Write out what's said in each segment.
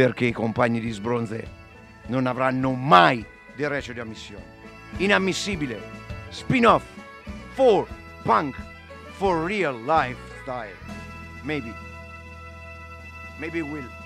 perché i compagni di Sbronze non avranno mai del recio di ammissione. Inammissibile. Spin-off for punk for real lifestyle. Maybe. Maybe we'll.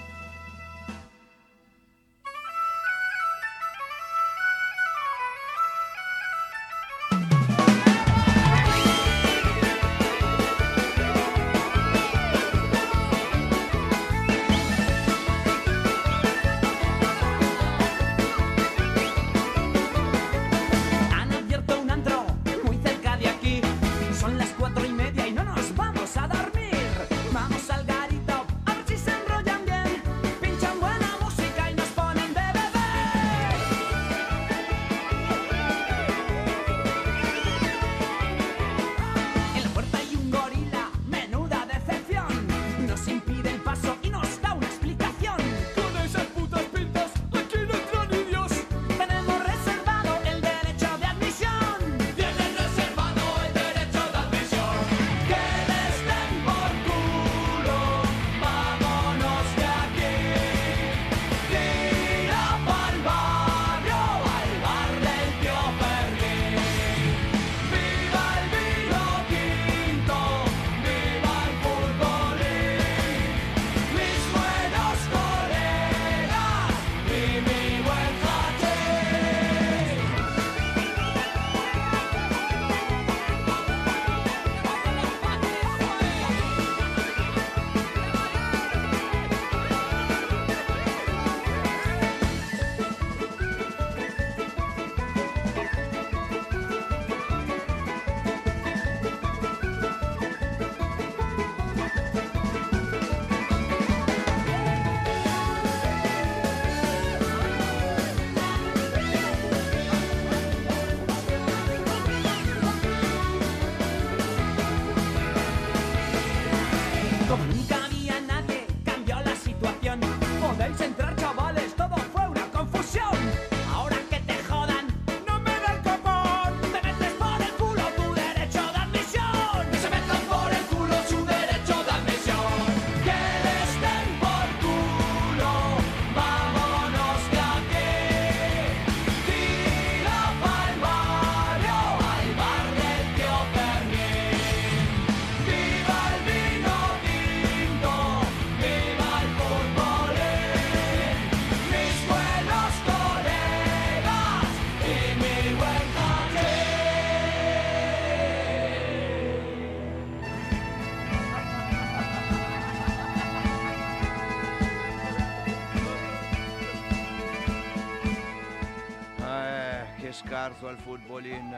Al footballin,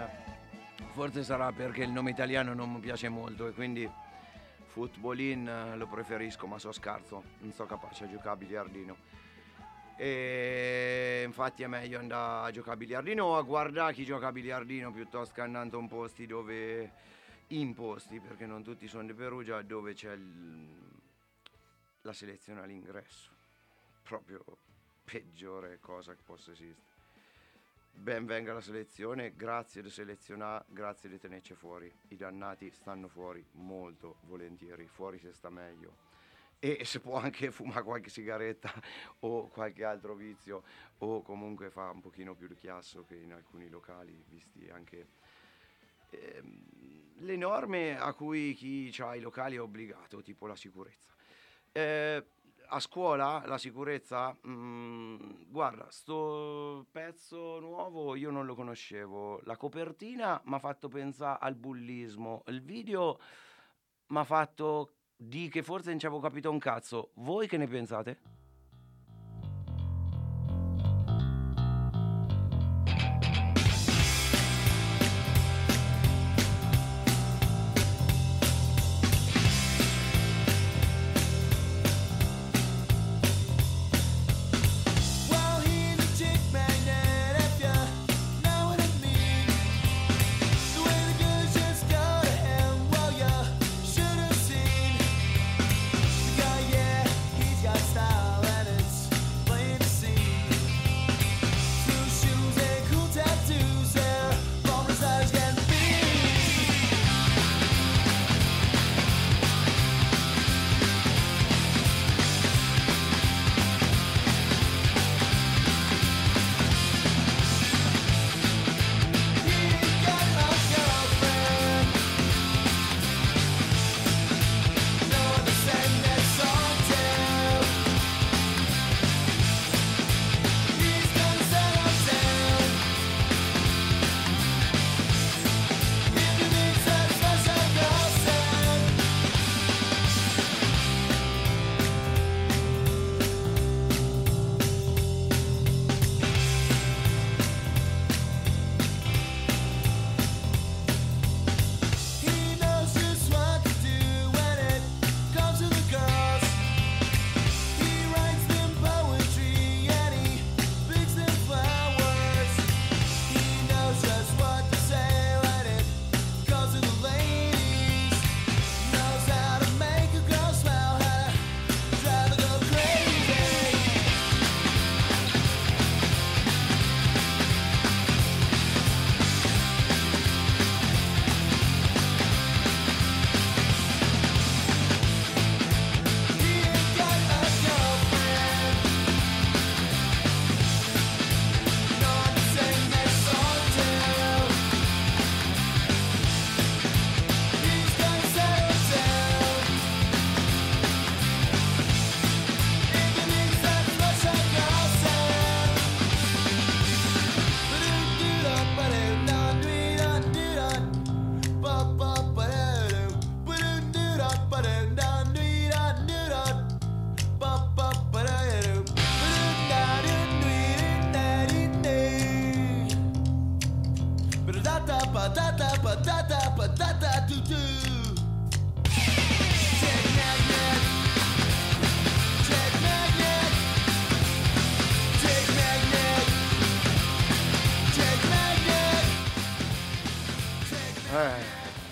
forse sarà perché il nome italiano non mi piace molto e quindi footballin lo preferisco, ma so scarso, non so capace a giocare a biliardino e infatti è meglio andare a giocare a biliardino o a guardare chi gioca a biliardino piuttosto che andando in posti dove perché non tutti sono di Perugia, dove c'è la selezione all'ingresso, proprio peggiore cosa che possa esistere. Ben venga la selezione, grazie di selezionare, grazie di tenerci fuori. I dannati stanno fuori molto volentieri, fuori se sta meglio. E se può anche fumare qualche sigaretta o qualche altro vizio, o comunque fa un pochino più di chiasso che in alcuni locali, visti anche le norme a cui chi ha i locali è obbligato, tipo la sicurezza. A scuola la sicurezza, guarda, sto pezzo nuovo io non lo conoscevo, la copertina mi ha fatto pensare al bullismo, il video mi ha fatto di che forse non ci avevo capito un cazzo, voi che ne pensate? Style.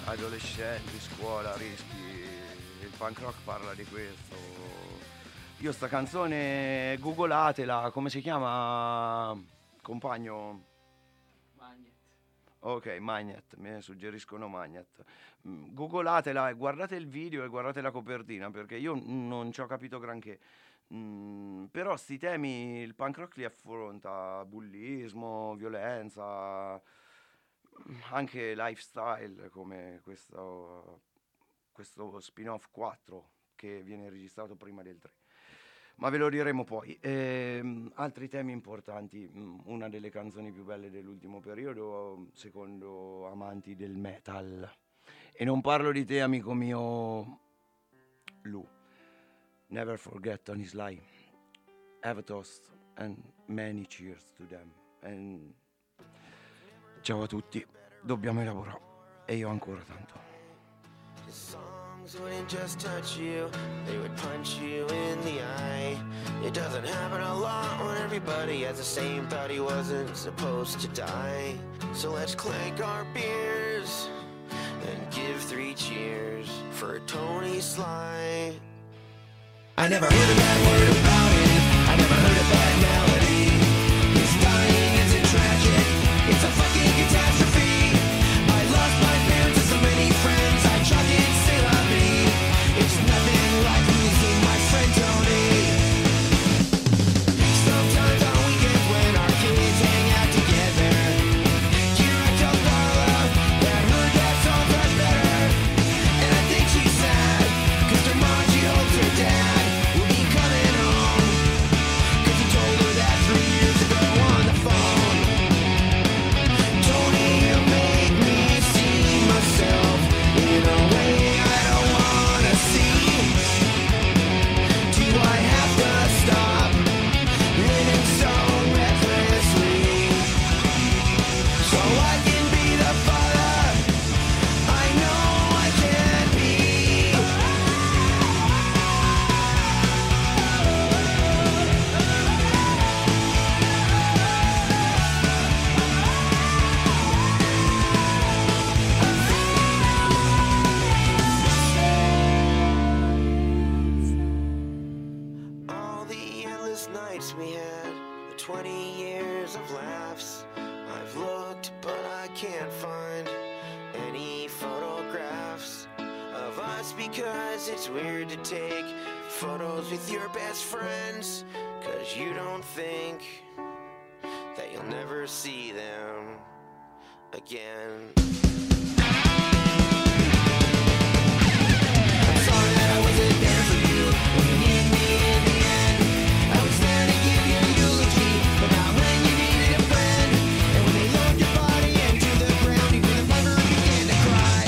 Adolescenti, scuola, rischi, il punk rock parla di questo. Io sta canzone googolatela, come si chiama? Compagno Magnet. Ok, Magnet, mi suggeriscono Magnet. Googolatela e guardate il video e guardate la copertina, perché io non ci ho capito granché. Però sti temi il punk rock li affronta, bullismo, violenza, anche lifestyle, come questo spin-off 4 che viene registrato prima del 3, ma ve lo diremo poi. Altri temi importanti, una delle canzoni più belle dell'ultimo periodo secondo amanti del metal, e non parlo di te amico mio Lu, Never Forget Tony Sly, Have a Toast and many cheers to them. And ciao a tutti, dobbiamo lavorare e io ancora tanto. The songs wouldn't just touch you, they would punch you in the eye. It doesn't happen a lot when everybody has the same thought he wasn't supposed to die. So let's clank our beers and give 3 cheers for Tony Sly. I never heard a bad word about it, I never heard a bad melody. His dying isn't tragic, it's a fucking catastrophe. I lost my parents and so many friends, I tried to instill on me. It's nothing like losing my friend Tony. Sometimes on weekends when our kids hang out together, here I tell Paula that her dad song does better. And I think she's sad, cause her mom, she hopes her dad will be coming home, cause he told her that 3 years ago on the phone. It's weird to take photos with your best friends, cause you don't think that you'll never see them again. I'm sorry that I wasn't there for you when you need me in the end. I was there to give you an eulogy, but not when you needed a friend. And when they loved your body into the ground, you would have never began to cry.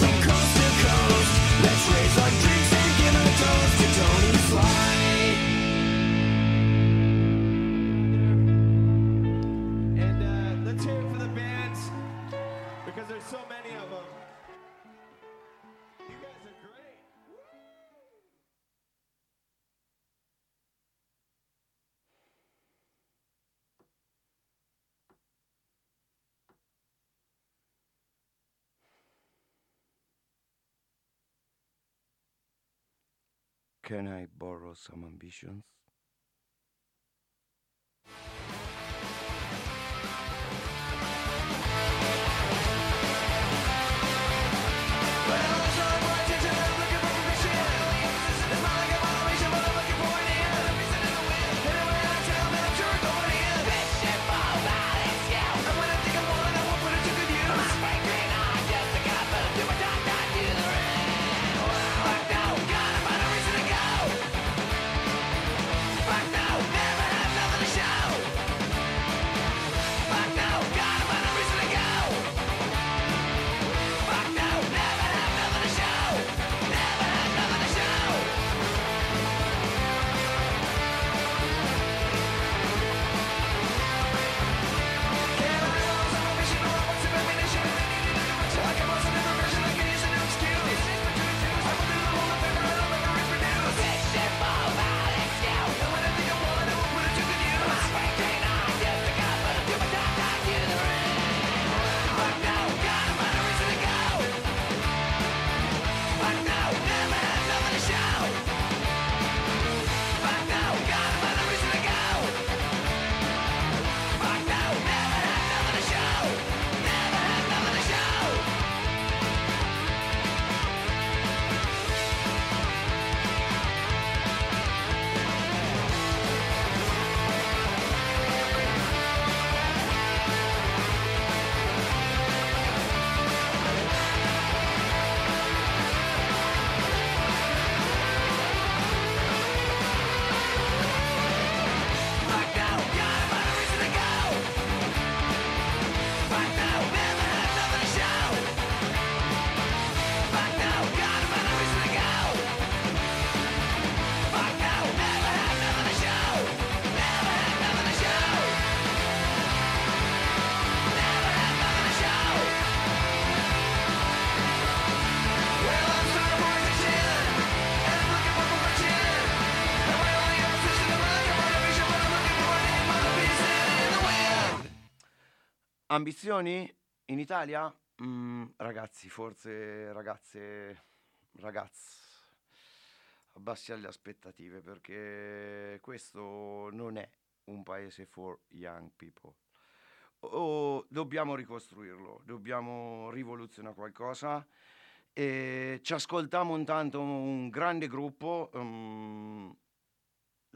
From coast to coast, let's raise our dreams. Toast to Tony Sly. And let's hear it for the bands, because there's so many of them. You guys are great. Can I borrow some ambitions? Ambizioni in Italia? Ragazzi, forse ragazzi, abbassiamo le aspettative, perché questo non è un paese for young people. Dobbiamo ricostruirlo, dobbiamo rivoluzionare qualcosa. E ci ascoltiamo intanto un grande gruppo,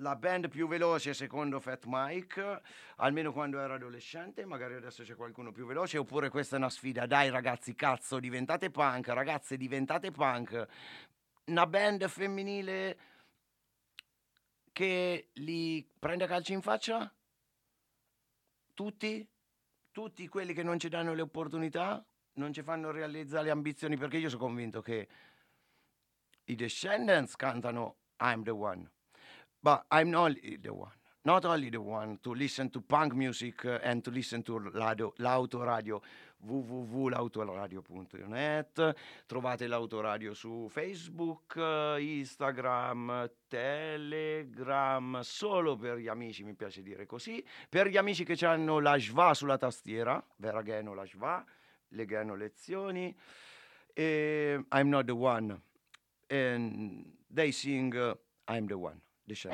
la band più veloce secondo Fat Mike, almeno quando era adolescente, magari adesso c'è qualcuno più veloce, oppure questa è una sfida, dai ragazzi, cazzo, diventate punk, ragazze diventate punk, una band femminile che li prende a calci in faccia? Tutti quelli che non ci danno le opportunità, non ci fanno realizzare le ambizioni, perché io sono convinto che i Descendents cantano I'm the one. But I'm not only the one to listen to punk music and to listen to l'autoradio, www.l'autoradio.net. Trovate l'autoradio su Facebook, Instagram, Telegram, solo per gli amici, mi piace dire così, per gli amici che hanno la schwa sulla tastiera, veragheno la schwa, legheno lezioni, e I'm not the one, and they sing I'm the one. Deixa.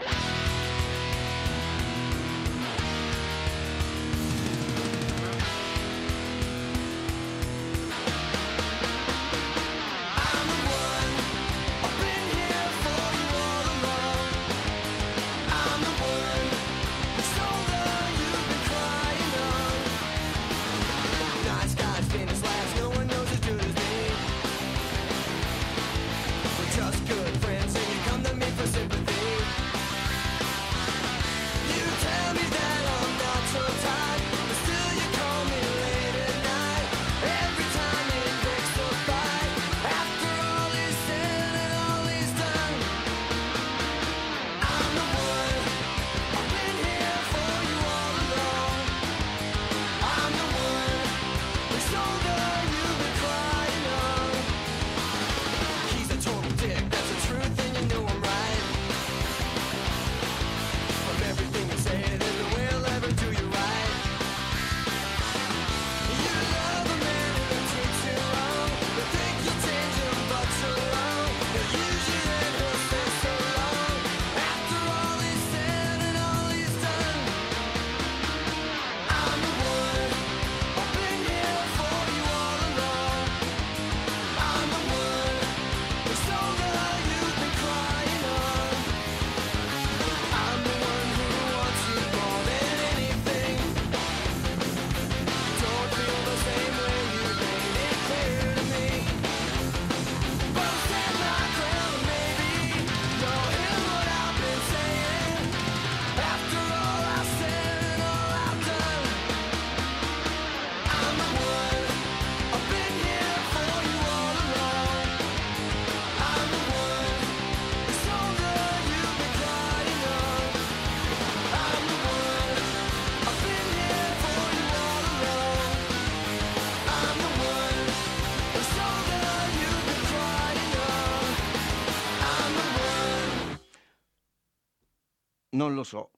Non lo so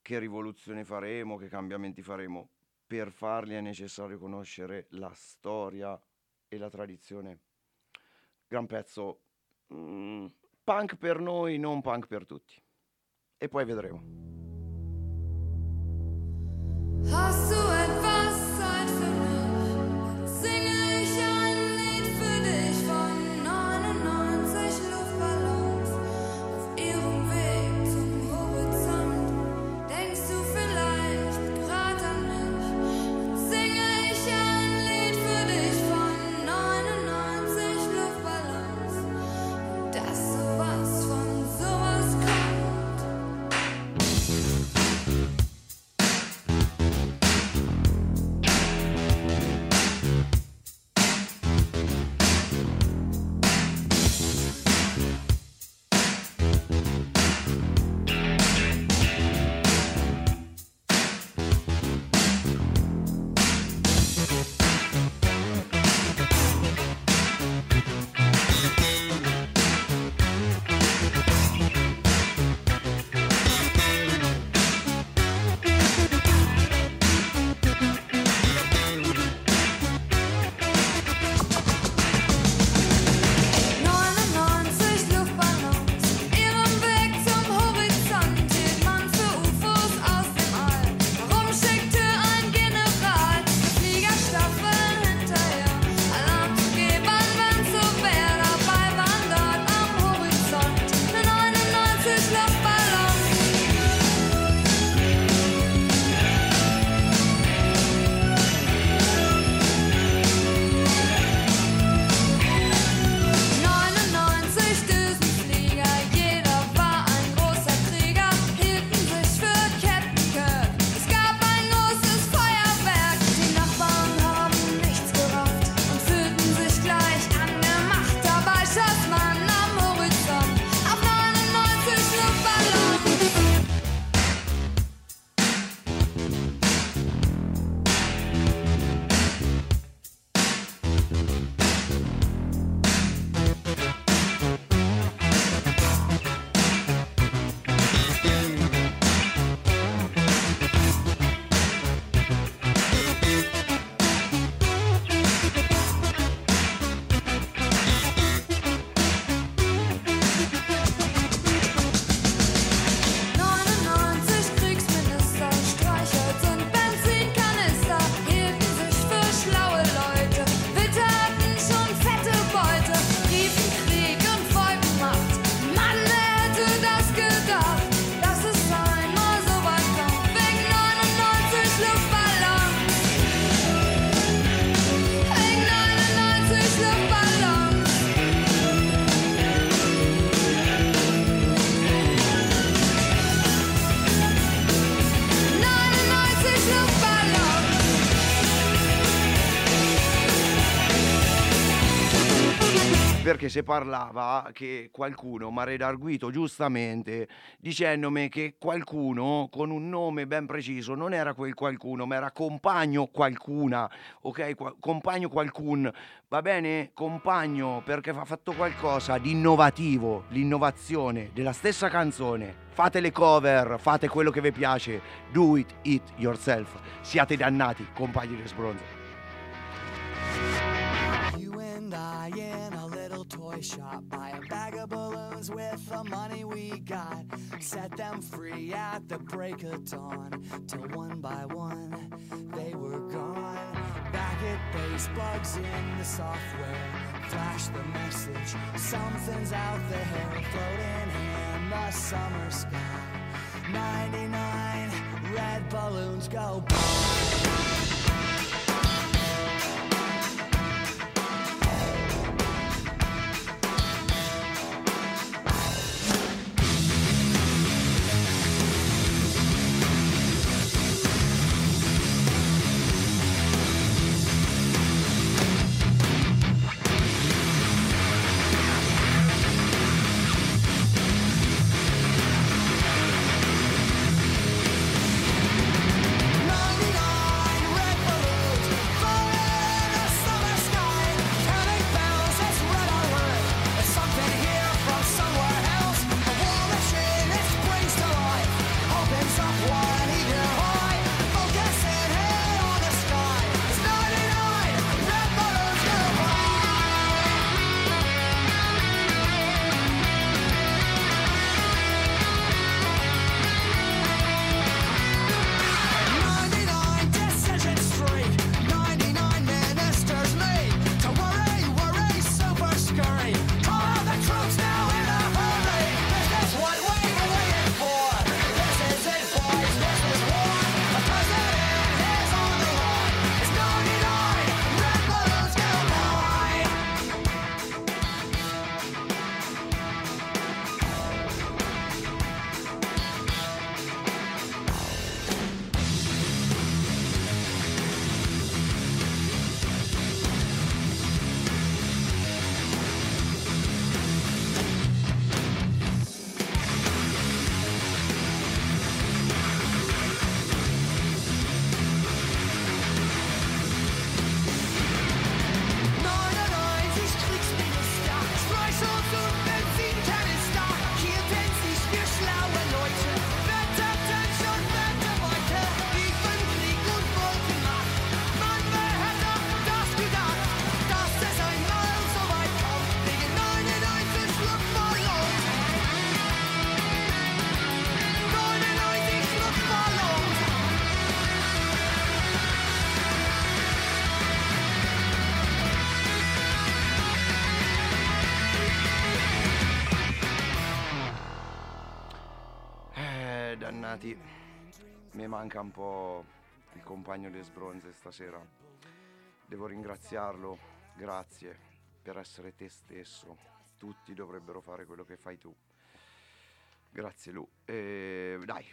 che rivoluzioni faremo, che cambiamenti faremo. Per farli è necessario conoscere la storia e la tradizione. Gran pezzo, punk per noi, non punk per tutti. E poi vedremo. Hast du etwas Zeit für mich? Singe ich ein Lied für dich von 99 Luftballons auf ihrem Weg. perché se parlava che qualcuno mi ha redarguito giustamente dicendomi che qualcuno con un nome ben preciso non era quel qualcuno, ma era compagno qualcuna, ok? Compagno qualcun, va bene? Compagno perché ha fatto qualcosa di innovativo, l'innovazione della stessa canzone. Fate le cover, fate quello che vi piace, do it yourself. Siate dannati, compagni di sbronzo. I in a little toy shop, buy a bag of balloons with the money we got, set them free at the break of dawn, till one by one they were gone. Back at base, bugs in the software, flash the message, something's out there, floating in the summer sky. 99 red balloons go boom. Mi manca un po' il compagno di sbronze stasera, devo ringraziarlo, grazie per essere te stesso, tutti dovrebbero fare quello che fai tu, grazie Lu, dai,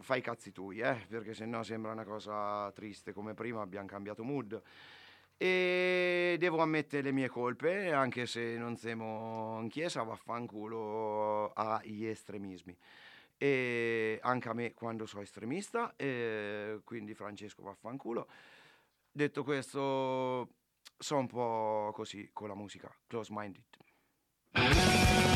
fai i cazzi tui, perché sennò sembra una cosa triste come prima, abbiamo cambiato mood. E devo ammettere le mie colpe, anche se non siamo in chiesa, vaffanculo agli estremismi. E anche a me quando sono estremista, quindi Francesco vaffanculo. Detto questo, sono un po' così con la musica, close minded. Down.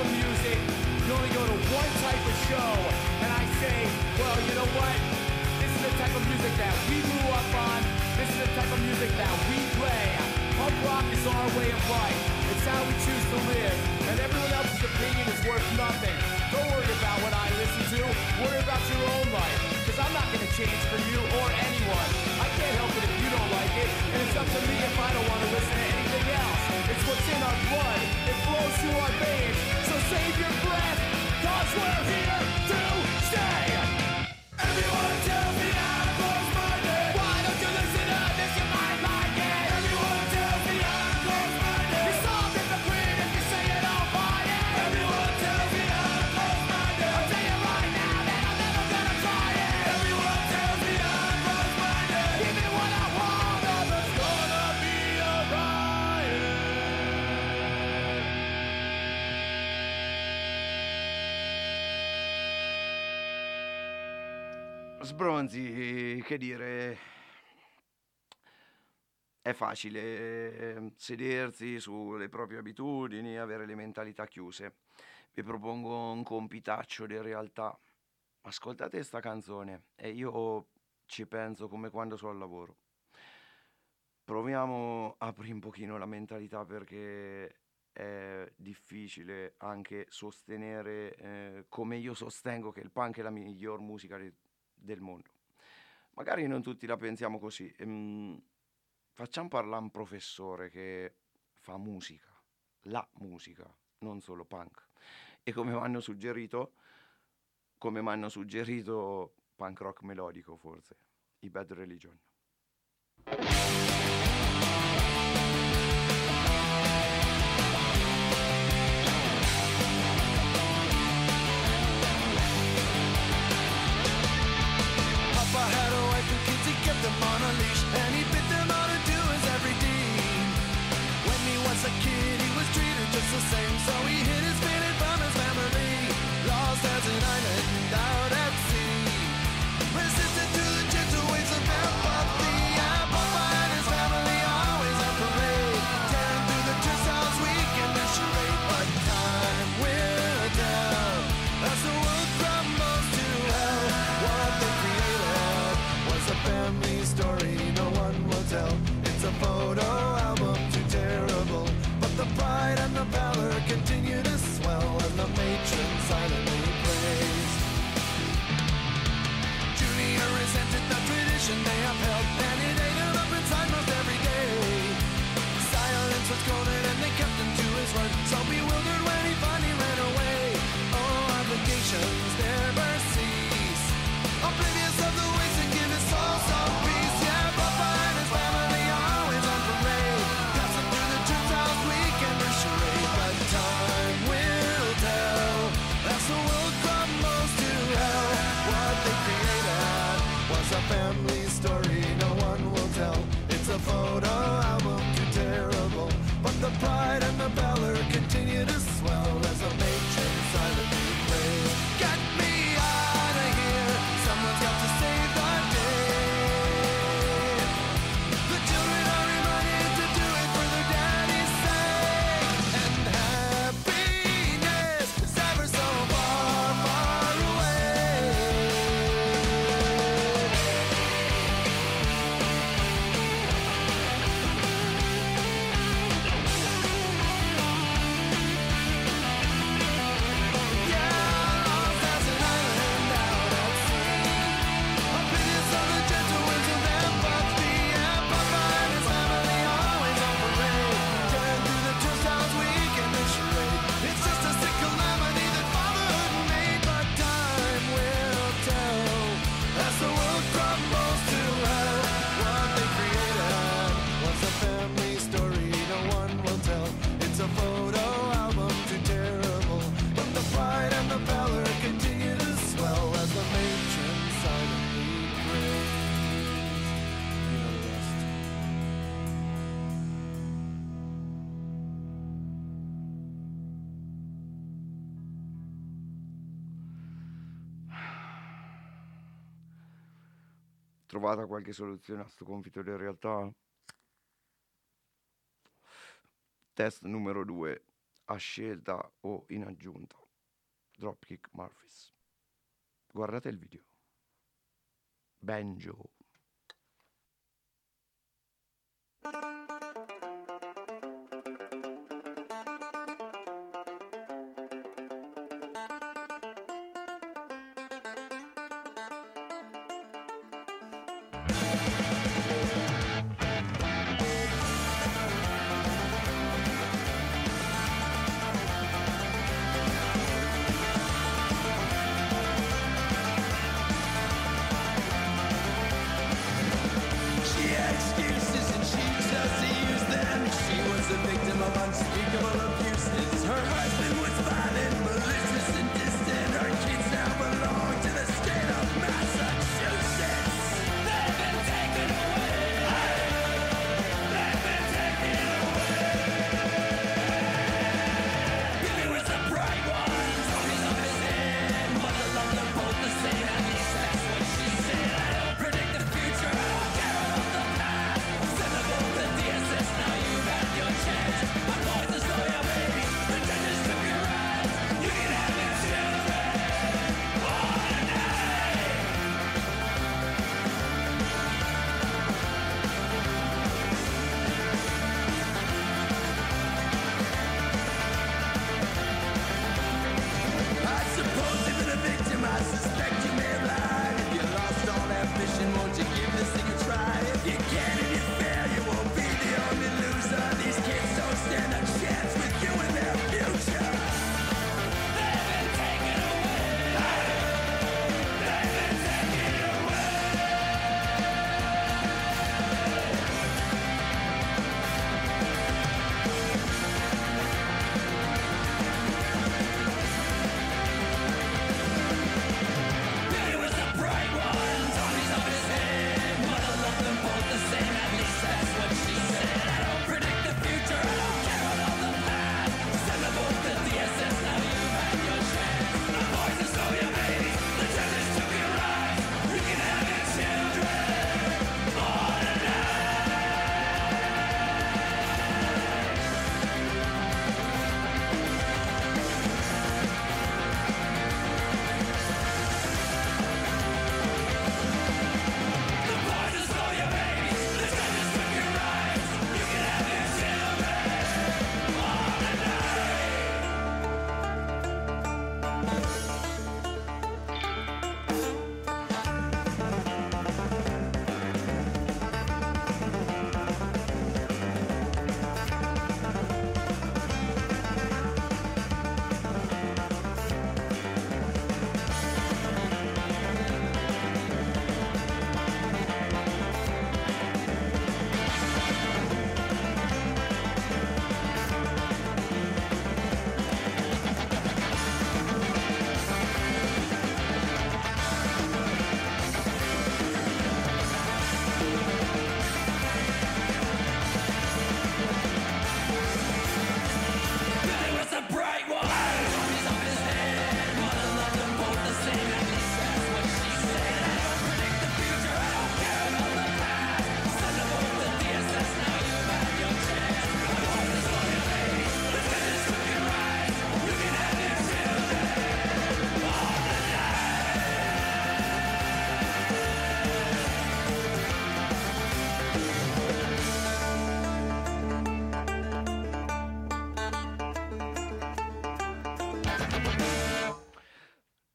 of music, you only go to one type of show, and I say, well, you know what? This is the type of music that we grew up on. This is the type of music that we play. Punk rock is our way of life. It's how we choose to live, and everyone else's opinion is worth nothing. Don't worry about what I listen to. Worry about your own life, because I'm not going to change for you or anyone. I can't help it if you don't like it, and it's up to me if I don't want to listen to anything else. It's what's in our blood. It flows through our veins. So save your breath, cause we're here to stay. Everyone tell me how to close my neck. Why don't you listen to this? You might like it. Everyone tell me how to close my neck. You're so hypocrite if you say you don't buy it. Everyone tell me how to close my neck. I'll tell you right now that I'm never gonna try it. Everyone tell me how to close my neck. Give me what I want or there's gonna be a riot. Sbronzi, che dire, è facile sedersi sulle proprie abitudini, avere le mentalità chiuse. Vi propongo un compitaccio di realtà. Ascoltate sta canzone e io ci penso come quando sono al lavoro. Proviamo a aprire un pochino la mentalità, perché è difficile anche sostenere, come io sostengo, che il punk è la miglior musica del mondo. Magari non tutti la pensiamo così. Facciamo parlare un professore che fa musica, la musica, non solo punk. E come mi hanno suggerito punk rock melodico, forse i Bad Religion. I had a wife and kids, he kept them on a leash, and he bit them out to do his every deed. When he was a kid, he was treated just the same, so he hid his faded from his family. Lost as an island out at sea, resisted to the gentle waves of empathy. And Papa and his family always on parade, tearing through the church house week and the charade. But time will tell as the world crumbles to hell. What the a family story no one will tell. It's a photo album too terrible, but the pride and the valor continue to swell, and the matron silently prays. Junior resented the tradition they upheld, and it ate him up inside most every day. Silence was golden and they kept him to his word, so bewildered when he finally ran away. Oh, obligations never cease, oblivious of the ways that give his soul some peace. Yeah, Papa and his family always on parade, passing through the church house week and the charade. But time will tell as the world crumbles to hell. What they created was a family story no one will tell. It's a photo album too terrible, but the pride and the valor continue to swell as a matron silently prays. Get me out of here, someone's got to save our day. The children are reminded to do it for their daddy's sake. And happiness is ever so far, far away. Yeah, lost as an island out at sea, oblivious of the gentle winds of empathy. And Papa and his family always on parade, tearing through the church house week and the charade. It's just a sick calamity that fatherhood made. But time will tell as the world crumbles to hell. What they created was a family story no one will tell. It's a photo album too terrible, but the pride and the valor continue to swell as the matron silently prays. You know the rest. Trovata qualche soluzione a sto conflitto di realtà? Test numero 2. a scelta o in aggiunta. Dropkick Murphys. Guardate il video. Banjo.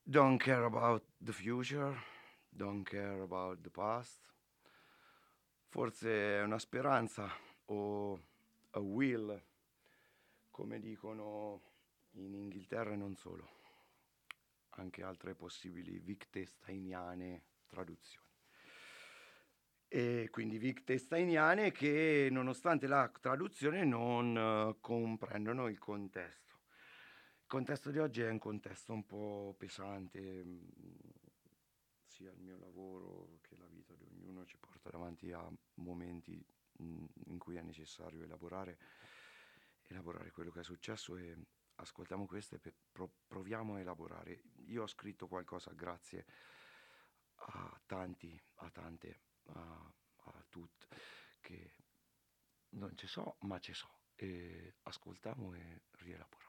Don't care about the future, don't care about the past. Forse è una speranza o a will, come dicono in Inghilterra e non solo, anche altre possibili wittgensteiniane traduzioni. E quindi wittgensteiniane che nonostante la traduzione non comprendono il contesto. Il contesto di oggi è un contesto un po' pesante, sia il mio lavoro che la vita di ognuno ci porta davanti a momenti in cui è necessario elaborare quello che è successo, e ascoltiamo questo e proviamo a elaborare. Io ho scritto qualcosa grazie a tanti, a tante, a tutti, che non ci so, ma ci so, e ascoltiamo e rielaboriamo.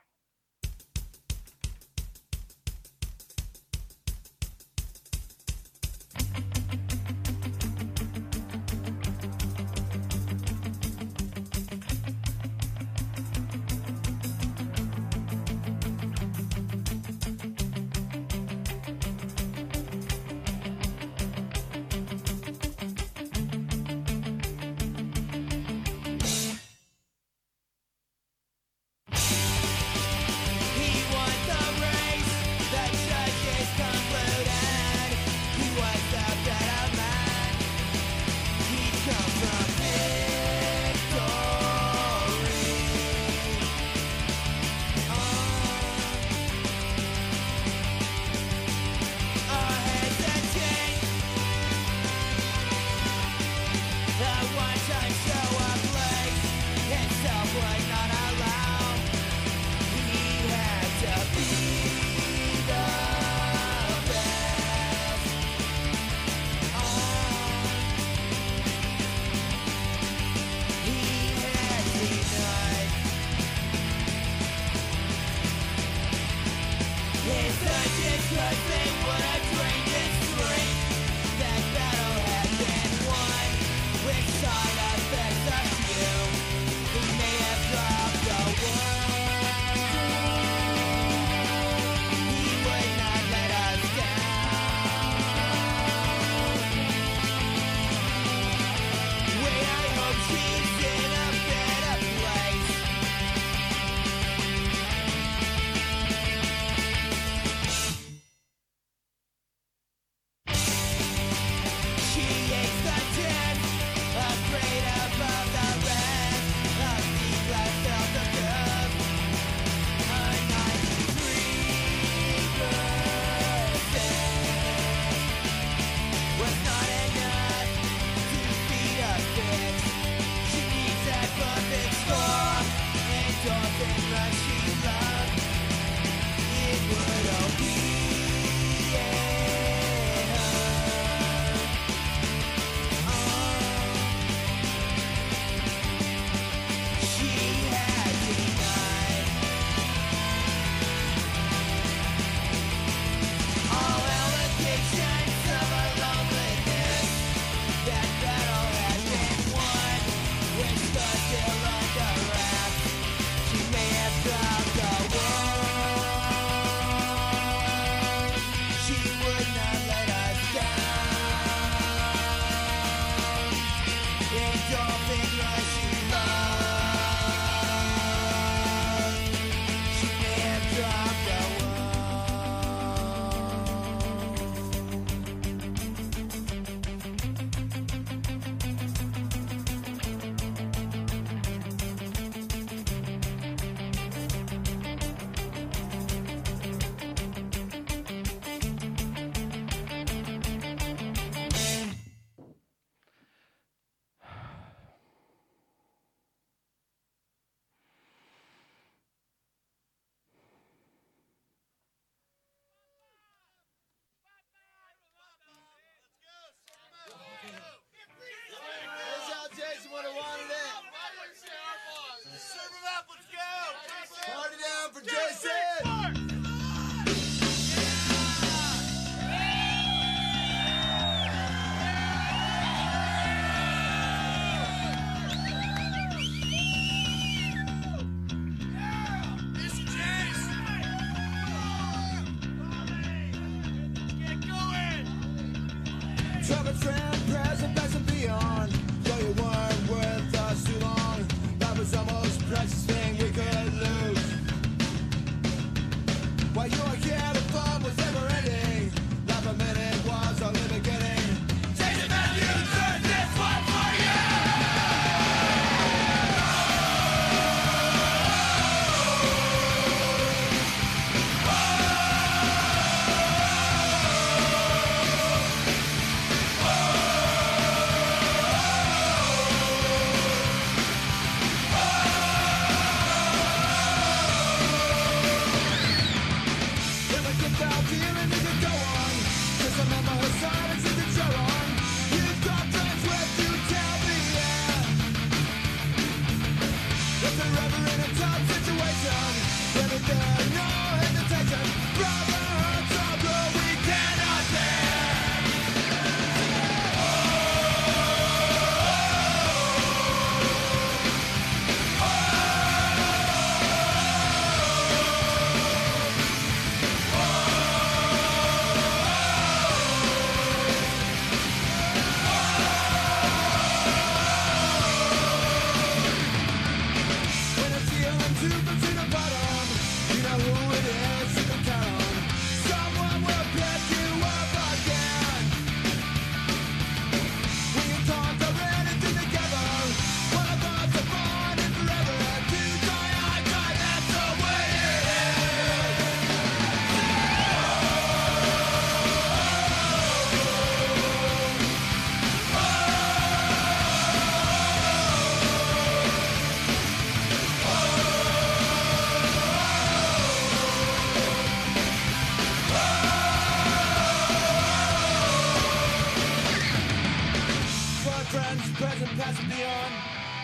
friends, present, past, and beyond.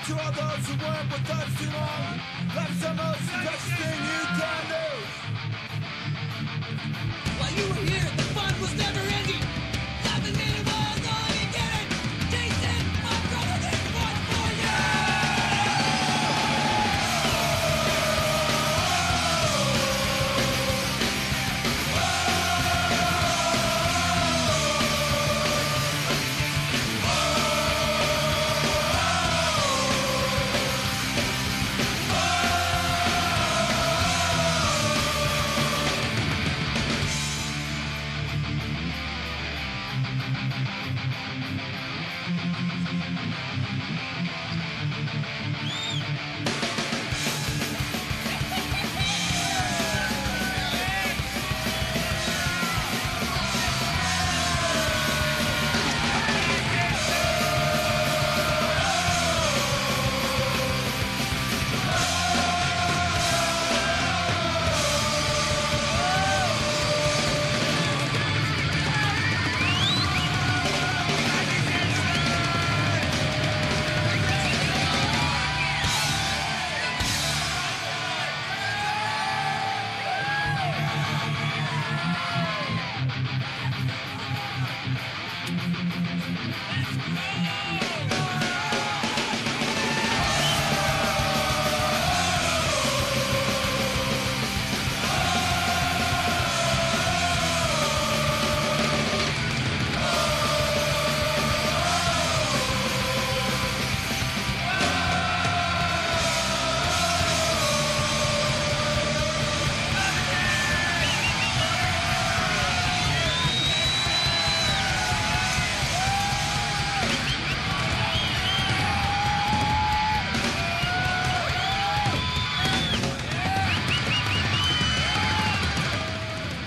To all those who weren't with us too long, life's the most precious thing you can do. While you were here, the fun was never ending. Nothing made it was all you get it. Jason, I'm gonna take one for you.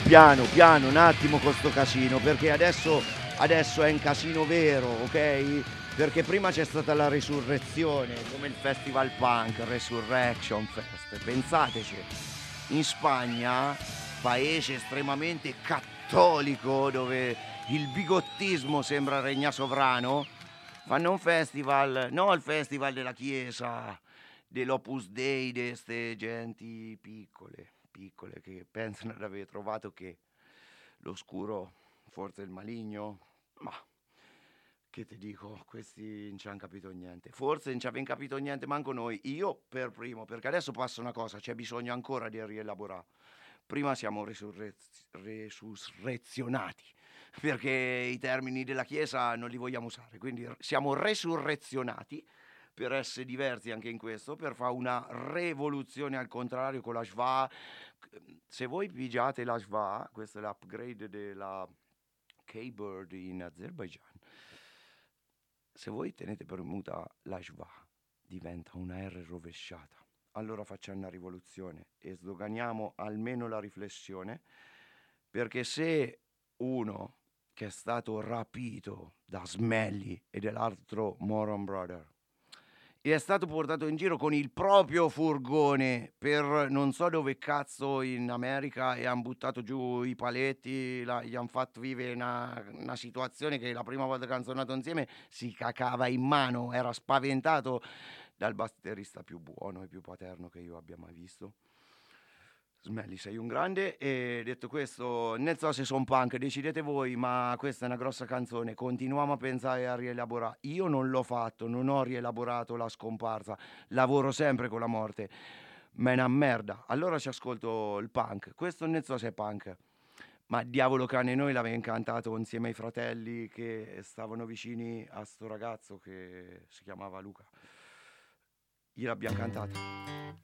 Piano, piano, un attimo con sto casino, perché adesso è un casino vero, ok? Perché prima c'è stata la risurrezione, come il Festival Punk, Resurrection Fest. Pensateci, in Spagna, paese estremamente cattolico, dove il bigottismo sembra regna sovrano, fanno un festival, no il festival della chiesa, dell'Opus Dei, di queste genti piccole. Piccole che pensano di aver trovato che l'oscuro forse il maligno, ma che ti dico, questi non ci hanno capito niente, forse non ci abbiamo capito niente manco noi, io per primo, perché adesso passa una cosa, c'è bisogno ancora di rielaborare. Prima siamo resurrezionati, perché i termini della Chiesa non li vogliamo usare, quindi siamo resurrezionati per essere diversi anche in questo, per fare una rivoluzione al contrario con la Shva. Se voi pigiate la Shva, questo è l'upgrade della K-Bird in Azerbaijan, se voi tenete per muta la Shva, diventa una R rovesciata. Allora facciamo una rivoluzione e sdoganiamo almeno la riflessione, perché se uno che è stato rapito da Smelly e dell'altro Moron Brother e è stato portato in giro con il proprio furgone per non so dove cazzo in America e hanno buttato giù i paletti, gli hanno fatto vivere una situazione che la prima volta che hanno suonato insieme si cacava in mano, era spaventato dal batterista più buono e più paterno che io abbia mai visto. Smelly, sei un grande, e detto questo, non so se sono punk, decidete voi, ma questa è una grossa canzone, continuiamo a pensare e a rielaborare. Io non l'ho fatto, non ho rielaborato la scomparsa, lavoro sempre con la morte, ma è una merda. Allora ci ascolto il punk, questo non so se è punk, ma diavolo cane noi l'avevamo cantato insieme ai fratelli che stavano vicini a sto ragazzo che si chiamava Luca, gliel'abbiamo cantata.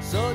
So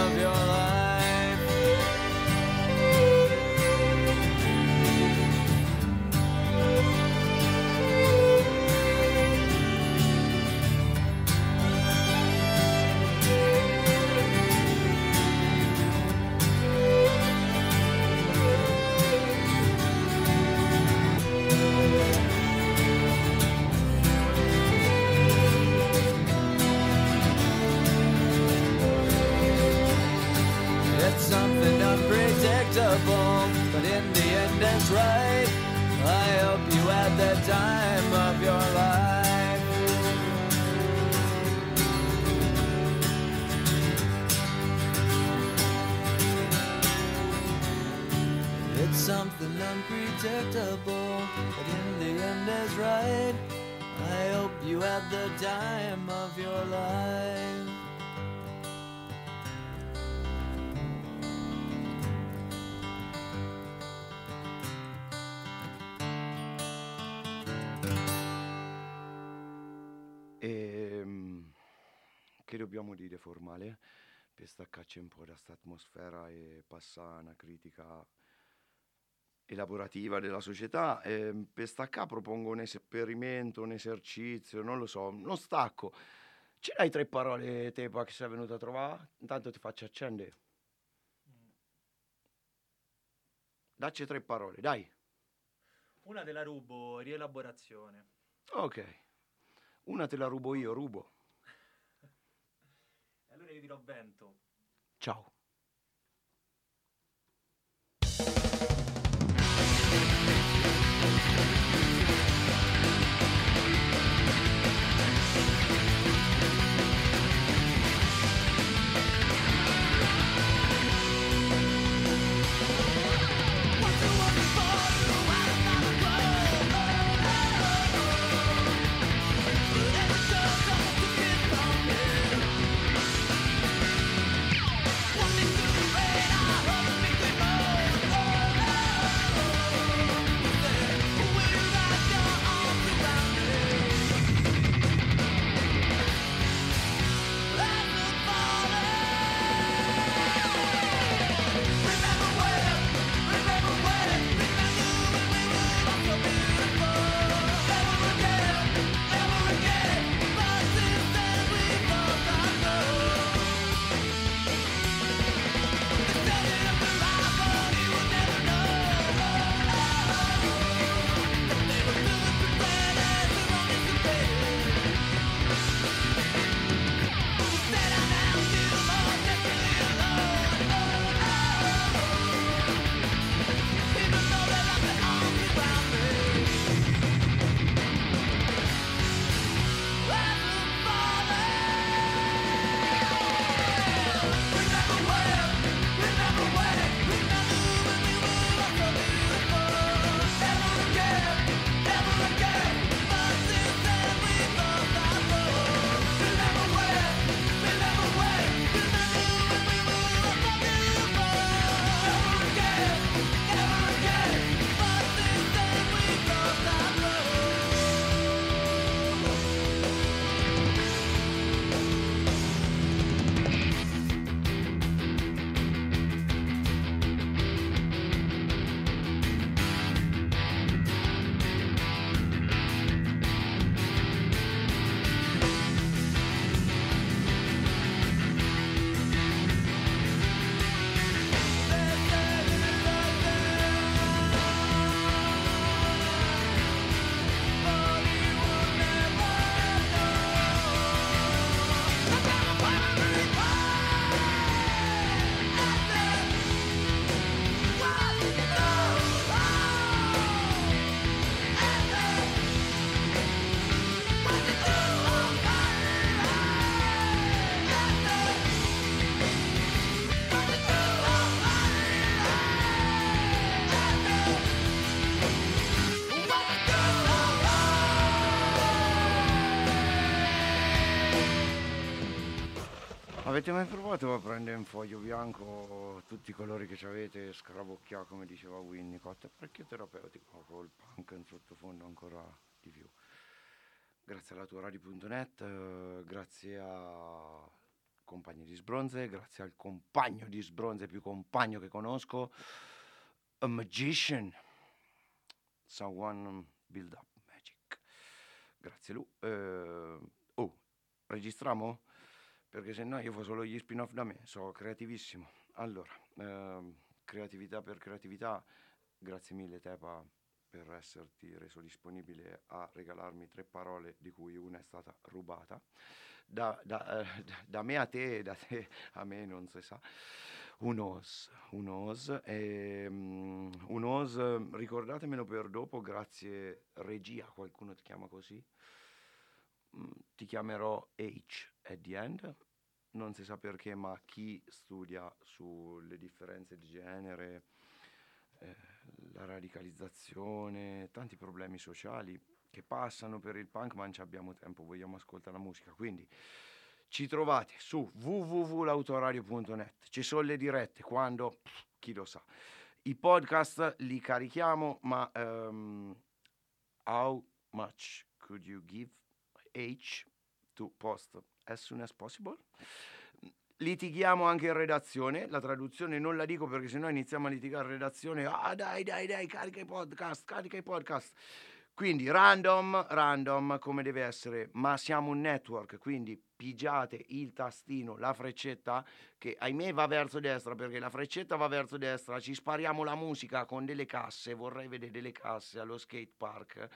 of your life. But in the end it's right. I hope you had the time of your life. It's something unpredictable, but in the end it's right. I hope you had the time of your life. Che dobbiamo dire formale per staccarci un po' da questa atmosfera e passare a una critica elaborativa della società. Per staccare propongo un esperimento, un esercizio, non lo so, non stacco. Ce l'hai tre parole Tepa che sei venuto a trovare? Intanto ti faccio accendere. Dacci tre parole, dai. Una te la rubo, rielaborazione. Ok. Una te la rubo io, rubo. E allora io dirò vento. Ciao. Avete mai provato a prendere un foglio bianco, tutti i colori che avete, scarabocchia come diceva Winnicott? È parecchio terapeutico, col punk in sottofondo ancora di più. Grazie alla tua radio.net, grazie a Compagni Di Sbronze, grazie al compagno di sbronze più compagno che conosco, a magician, someone build up magic. Grazie Lu. Registriamo? Perché se no io faccio solo gli spin-off da me, sono creativissimo. Allora, creatività per creatività, grazie mille Tepa per esserti reso disponibile a regalarmi 3 parole di cui una è stata rubata. Da me a te, da te a me non si sa. Un os, ricordatemelo per dopo, grazie regia, qualcuno ti chiama così? Ti chiamerò H at the end, non si sa perché, ma chi studia sulle differenze di genere, la radicalizzazione, tanti problemi sociali che passano per il punk, ma non ci abbiamo tempo, vogliamo ascoltare la musica, quindi ci trovate su www.lautoradio.net, ci sono le dirette quando, chi lo sa, i podcast li carichiamo, ma how much could you give H to post as soon as possible. Litighiamo anche in redazione, la traduzione non la dico perché sennò iniziamo a litigare in redazione. Dai, carica i podcast. Quindi random come deve essere, ma siamo un network, quindi pigiate il tastino, la freccetta che ahimè va verso destra, perché la freccetta va verso destra, ci spariamo la musica con delle casse, vorrei vedere delle casse allo skate park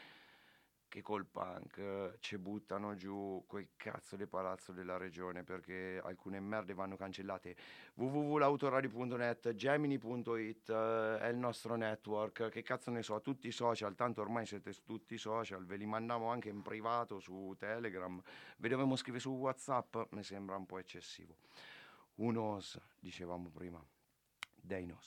che col punk ci buttano giù quel cazzo di palazzo della regione, perché alcune merde vanno cancellate. www.lautoradio.net, gemini.it è il nostro network, che cazzo ne so, tutti i social, tanto ormai siete su tutti i social, ve li mandiamo anche in privato su Telegram, ve dovevamo scrivere su WhatsApp, mi sembra un po' eccessivo. Unos, dicevamo prima, dei no.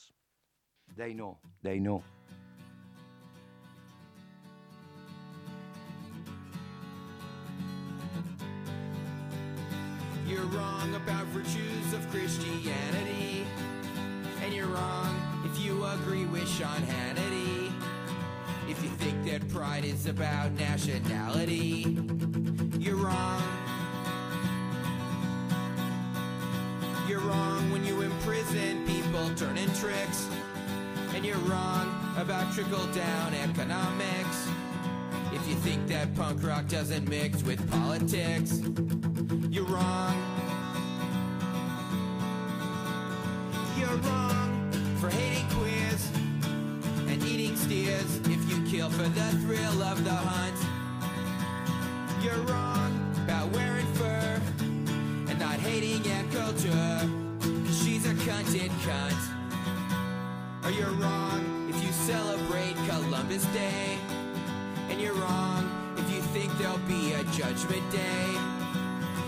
You're wrong about virtues of Christianity, and you're wrong if you agree with Sean Hannity. If you think that pride is about nationality, you're wrong. You're wrong when you imprison people turning tricks, and you're wrong about trickle-down economics. If you think that punk rock doesn't mix with politics, you're wrong. You're wrong for hating queers and eating steers if you kill for the thrill of the hunt. You're wrong about wearing fur and not hating Ann Coulter, 'cause she's a cunted cunt. Or you're wrong if you celebrate Columbus Day, and you're wrong if you think there'll be a Judgment Day.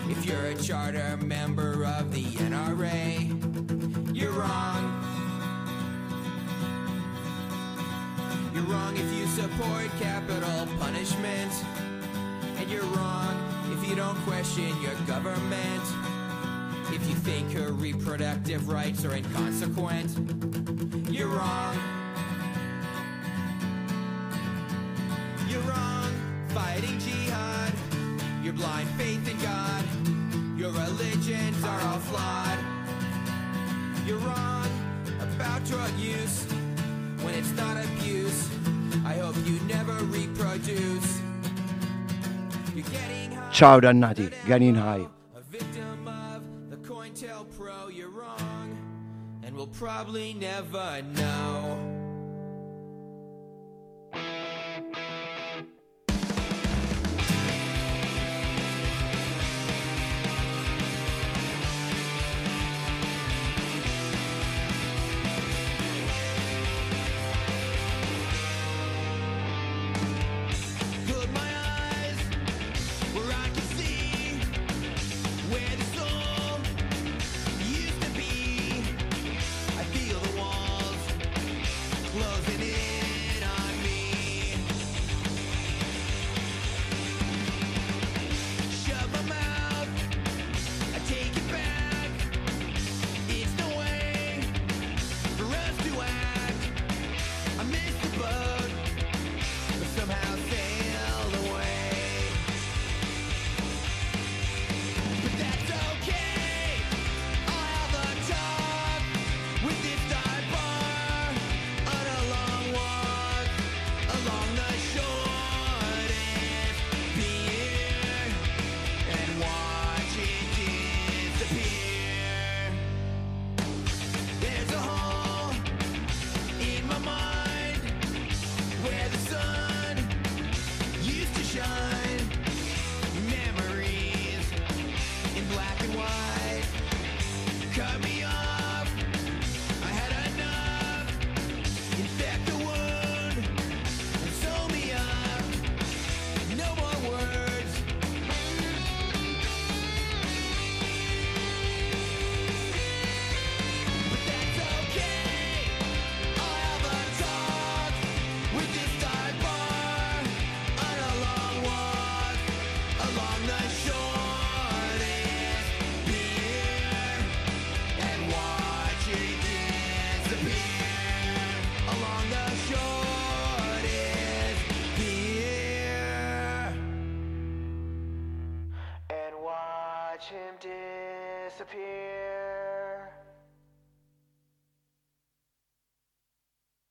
If you're a charter member of the NRA, you're wrong. You're wrong if you support capital punishment, and you're wrong if you don't question your government. If you think her reproductive rights are inconsequent, you're wrong. You're wrong fighting jihad, your blind faith in God, your religions are all flawed. You're wrong about drug use when it's not abuse. I hope you never reproduce. You're getting high. Ciao dannati, getting high. A victim of the Cointelpro, you're wrong, and we'll probably never know. Watch him disappear.